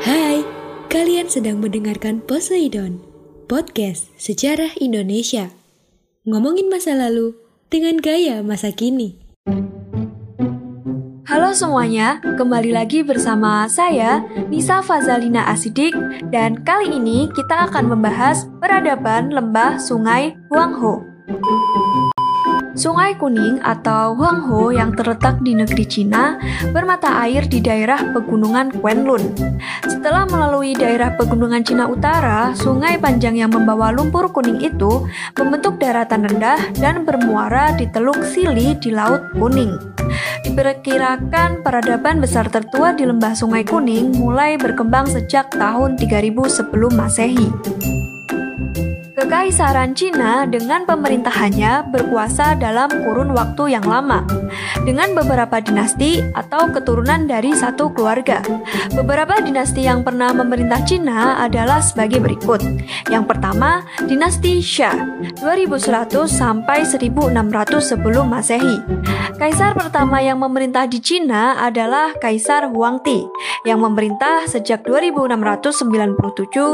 Hai, kalian sedang mendengarkan Poseidon, podcast sejarah Indonesia. Ngomongin masa lalu dengan gaya masa kini. Halo semuanya, kembali lagi bersama saya Nisa Fazalina Asidik dan kali ini kita akan membahas peradaban lembah Sungai Huang Ho. Sungai Kuning atau Huang Ho yang terletak di negeri Cina bermata air di daerah pegunungan Kunlun. Setelah melalui daerah pegunungan Cina Utara, sungai panjang yang membawa lumpur kuning itu membentuk daratan rendah dan bermuara di Teluk Sili di Laut Kuning. Diperkirakan peradaban besar tertua di lembah Sungai Kuning mulai berkembang sejak tahun 3000 sebelum Masehi. Kekaisaran Cina dengan pemerintahannya berkuasa dalam kurun waktu yang lama dengan beberapa dinasti atau keturunan dari satu keluarga. Beberapa dinasti yang pernah memerintah Cina adalah sebagai berikut. Yang pertama, dinasti Xia 2100 sampai 1600 sebelum Masehi. Kaisar pertama yang memerintah di Cina adalah Kaisar Huangdi yang memerintah sejak 2697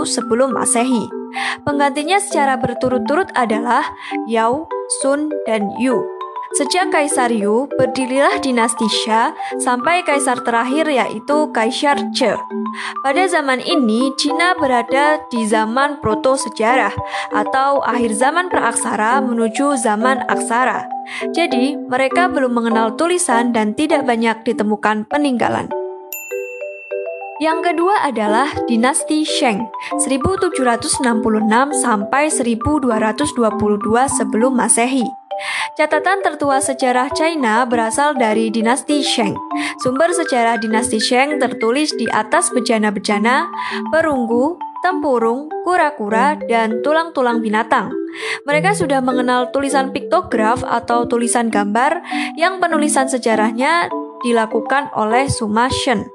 sebelum Masehi. Penggantinya secara berturut-turut adalah Yao, Sun, dan Yu. Sejak Kaisar Yu, berdirilah dinasti Xia sampai kaisar terakhir yaitu Kaisar Zhou. Pada zaman ini, Cina berada di zaman proto-sejarah atau akhir zaman praaksara menuju zaman aksara. Jadi, mereka belum mengenal tulisan dan tidak banyak ditemukan peninggalan. Yang kedua adalah dinasti Shang 1766 sampai 1222 sebelum Masehi. Catatan tertua sejarah China berasal dari dinasti Shang. Sumber sejarah dinasti Shang tertulis di atas bejana-bejana, perunggu, tempurung, kura-kura, dan tulang-tulang binatang. Mereka sudah mengenal tulisan piktograf atau tulisan gambar yang penulisan sejarahnya dilakukan oleh Suma Shen.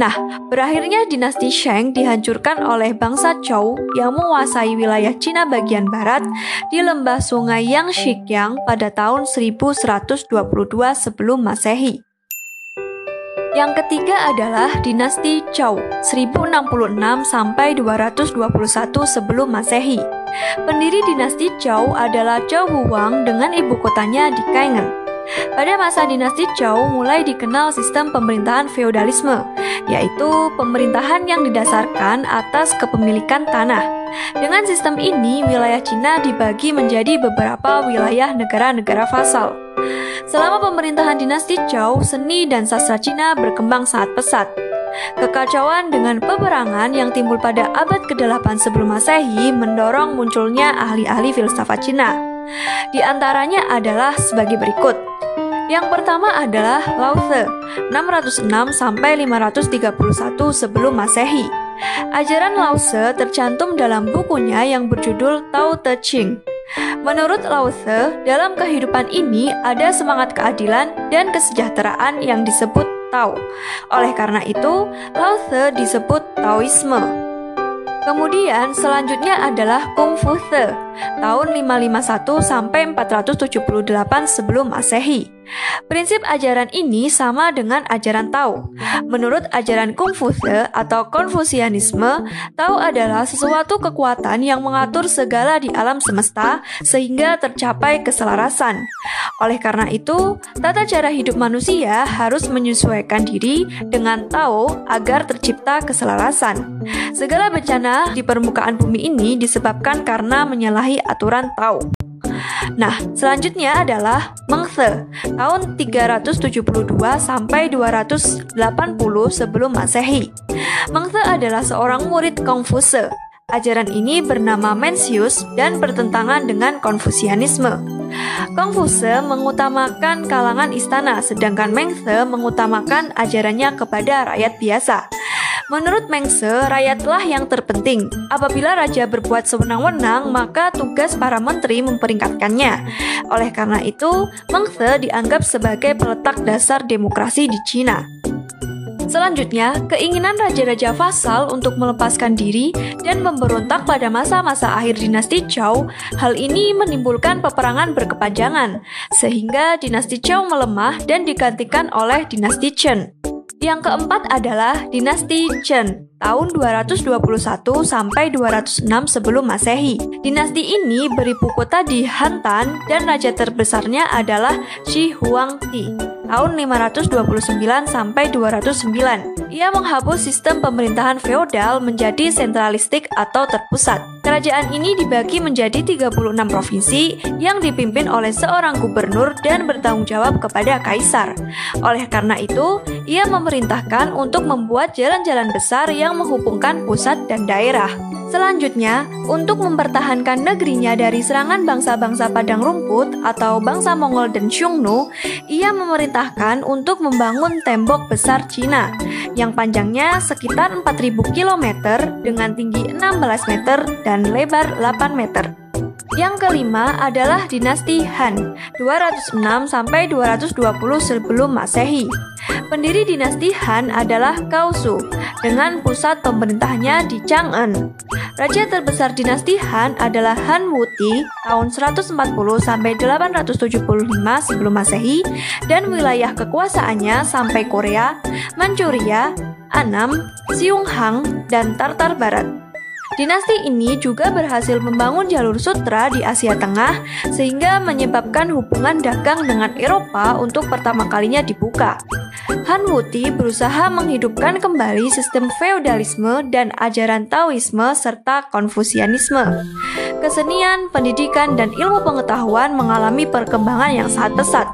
Nah, berakhirnya dinasti Shang dihancurkan oleh bangsa Zhou yang menguasai wilayah Cina bagian barat di lembah sungai Yangtze pada tahun 1122 sebelum Masehi. Yang ketiga adalah dinasti Zhou 1066 sampai 221 sebelum Masehi. Pendiri dinasti Zhou adalah Zhou Huang dengan ibu kotanya di Kaifeng. Pada masa dinasti Zhou mulai dikenal sistem pemerintahan feodalisme, yaitu pemerintahan yang didasarkan atas kepemilikan tanah. Dengan sistem ini, wilayah Cina dibagi menjadi beberapa wilayah negara-negara vassal. Selama pemerintahan dinasti Zhou, seni dan sastra Cina berkembang sangat pesat. Kekacauan dengan peperangan yang timbul pada abad ke-8 sebelum Masehi mendorong munculnya ahli-ahli filsafat Cina. Di antaranya adalah sebagai berikut. Yang pertama adalah Lao Tzu 606 sampai 531 sebelum Masehi. Ajaran Lao Tzu tercantum dalam bukunya yang berjudul Tao Te Ching. Menurut Lao Tzu, dalam kehidupan ini ada semangat keadilan dan kesejahteraan yang disebut Tao. Oleh karena itu, Lao Tzu disebut Taoisme. Kemudian selanjutnya adalah Kung Fu Tzu tahun 551 sampai 478 sebelum Masehi. Prinsip ajaran ini sama dengan ajaran Tao. Menurut ajaran Kung Fu Tzu atau Konfusianisme, Tao adalah sesuatu kekuatan yang mengatur segala di alam semesta sehingga tercapai keselarasan. Oleh karena itu, tata cara hidup manusia harus menyesuaikan diri dengan Tao agar tercipta keselarasan. Segala bencana di permukaan bumi ini disebabkan karena menyalahi aturan Tao. Nah, selanjutnya adalah Mengze tahun 372 sampai 280 sebelum Masehi. Mengze adalah seorang murid Konfusius. Ajaran ini bernama Mencius dan bertentangan dengan Konfusianisme. Konfusius mengutamakan kalangan istana, sedangkan Mengze mengutamakan ajarannya kepada rakyat biasa. Menurut Mengze, rakyatlah yang terpenting. Apabila raja berbuat sewenang-wenang, maka tugas para menteri memperingatkannya. Oleh karena itu, Mengze dianggap sebagai peletak dasar demokrasi di Cina. Selanjutnya, keinginan raja-raja vassal untuk melepaskan diri dan memberontak pada masa-masa akhir dinasti Zhou, hal ini menimbulkan peperangan berkepanjangan, sehingga dinasti Zhou melemah dan digantikan oleh dinasti Qin. Yang keempat adalah dinasti Qin, tahun 221 sampai 206 sebelum Masehi. Dinasti ini beribu kota di Hantan dan raja terbesarnya adalah Shi Huang Ti, tahun 529 sampai 209. Ia menghapus sistem pemerintahan feodal menjadi sentralistik atau terpusat. Kerajaan ini dibagi menjadi 36 provinsi yang dipimpin oleh seorang gubernur dan bertanggung jawab kepada kaisar. Oleh karena itu, ia memerintahkan untuk membuat jalan-jalan besar yang menghubungkan pusat dan daerah. Selanjutnya, untuk mempertahankan negerinya dari serangan bangsa-bangsa padang rumput atau bangsa Mongol dan Xiongnu, ia memerintahkan untuk membangun tembok besar Cina yang panjangnya sekitar 4.000 km dengan tinggi 16 meter dan lebar 8 meter. Yang kelima adalah dinasti Han, 206 sampai 220 sebelum Masehi. Pendiri dinasti Han adalah Kaosu dengan pusat pemerintahnya di Chang'an. Raja terbesar dinasti Han adalah Han Wudi tahun 140 sampai 875 sebelum Masehi dan wilayah kekuasaannya sampai Korea, Manchuria, Anam, Xionghang, dan Tartar Barat. Dinasti ini juga berhasil membangun jalur sutra di Asia Tengah sehingga menyebabkan hubungan dagang dengan Eropa untuk pertama kalinya dibuka. Han Wudi berusaha menghidupkan kembali sistem feodalisme dan ajaran Taoisme serta Konfusianisme. Kesenian, pendidikan, dan ilmu pengetahuan mengalami perkembangan yang sangat pesat.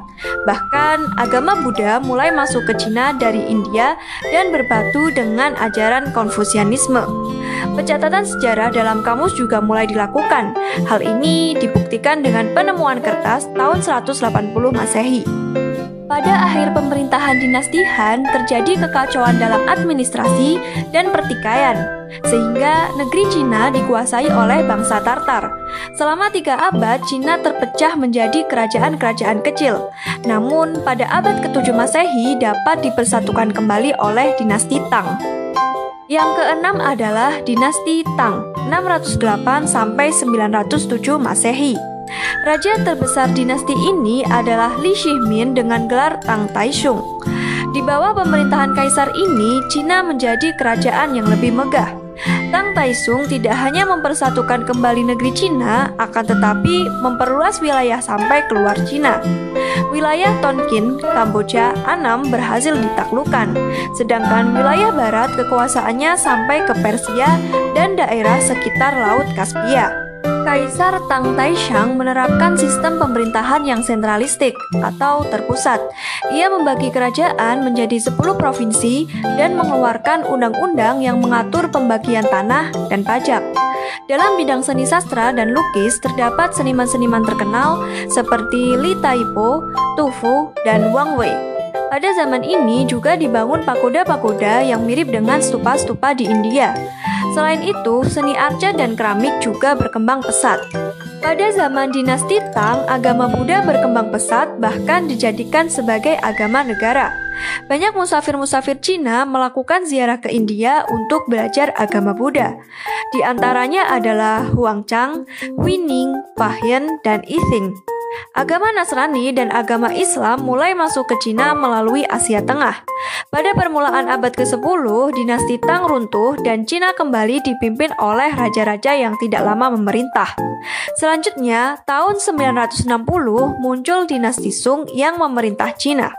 Bahkan, agama Buddha mulai masuk ke Cina dari India dan berbatu dengan ajaran Konfusianisme. Pencatatan sejarah dalam kamus juga mulai dilakukan. Hal ini dibuktikan dengan penemuan kertas tahun 180 Masehi. Pada akhir pemerintahan dinasti Han, terjadi kekacauan dalam administrasi dan pertikaian, sehingga negeri Cina dikuasai oleh bangsa Tartar. Selama 3 abad, Cina terpecah menjadi kerajaan-kerajaan kecil. Namun, pada abad ke-7 Masehi dapat dipersatukan kembali oleh dinasti Tang. Yang keenam adalah dinasti Tang, 608 sampai 907 Masehi. Raja terbesar dinasti ini adalah Li Shimin dengan gelar Tang Taizong. Di bawah pemerintahan kaisar ini, Cina menjadi kerajaan yang lebih megah. Tang Taizong tidak hanya mempersatukan kembali negeri Cina, akan tetapi memperluas wilayah sampai keluar Cina. Wilayah Tonkin, Kamboja, Anam berhasil ditaklukkan, sedangkan wilayah barat kekuasaannya sampai ke Persia dan daerah sekitar Laut Kaspia. Kaisar Tang Taizong menerapkan sistem pemerintahan yang sentralistik atau terpusat. Ia membagi kerajaan menjadi 10 provinsi dan mengeluarkan undang-undang yang mengatur pembagian tanah dan pajak. Dalam bidang seni sastra dan lukis terdapat seniman-seniman terkenal seperti Li Taibo, Tu Fu, dan Wang Wei. Pada zaman ini juga dibangun pagoda-pagoda yang mirip dengan stupa-stupa di India. Selain itu, seni arca dan keramik juga berkembang pesat. Pada zaman dinasti Tang, agama Buddha berkembang pesat bahkan dijadikan sebagai agama negara. Banyak musafir-musafir Cina melakukan ziarah ke India untuk belajar agama Buddha. Di antaranya adalah Huangchang, Huining, Pahien, dan Ithing. Agama Nasrani dan agama Islam mulai masuk ke Cina melalui Asia Tengah. Pada permulaan abad ke-10, dinasti Tang runtuh dan Cina kembali dipimpin oleh raja-raja yang tidak lama memerintah. Selanjutnya, tahun 960 muncul dinasti Sung yang memerintah Cina.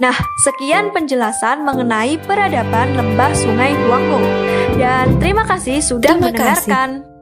Nah, sekian penjelasan mengenai peradaban lembah sungai Huang Ho. Dan terima kasih sudah mendengarkan.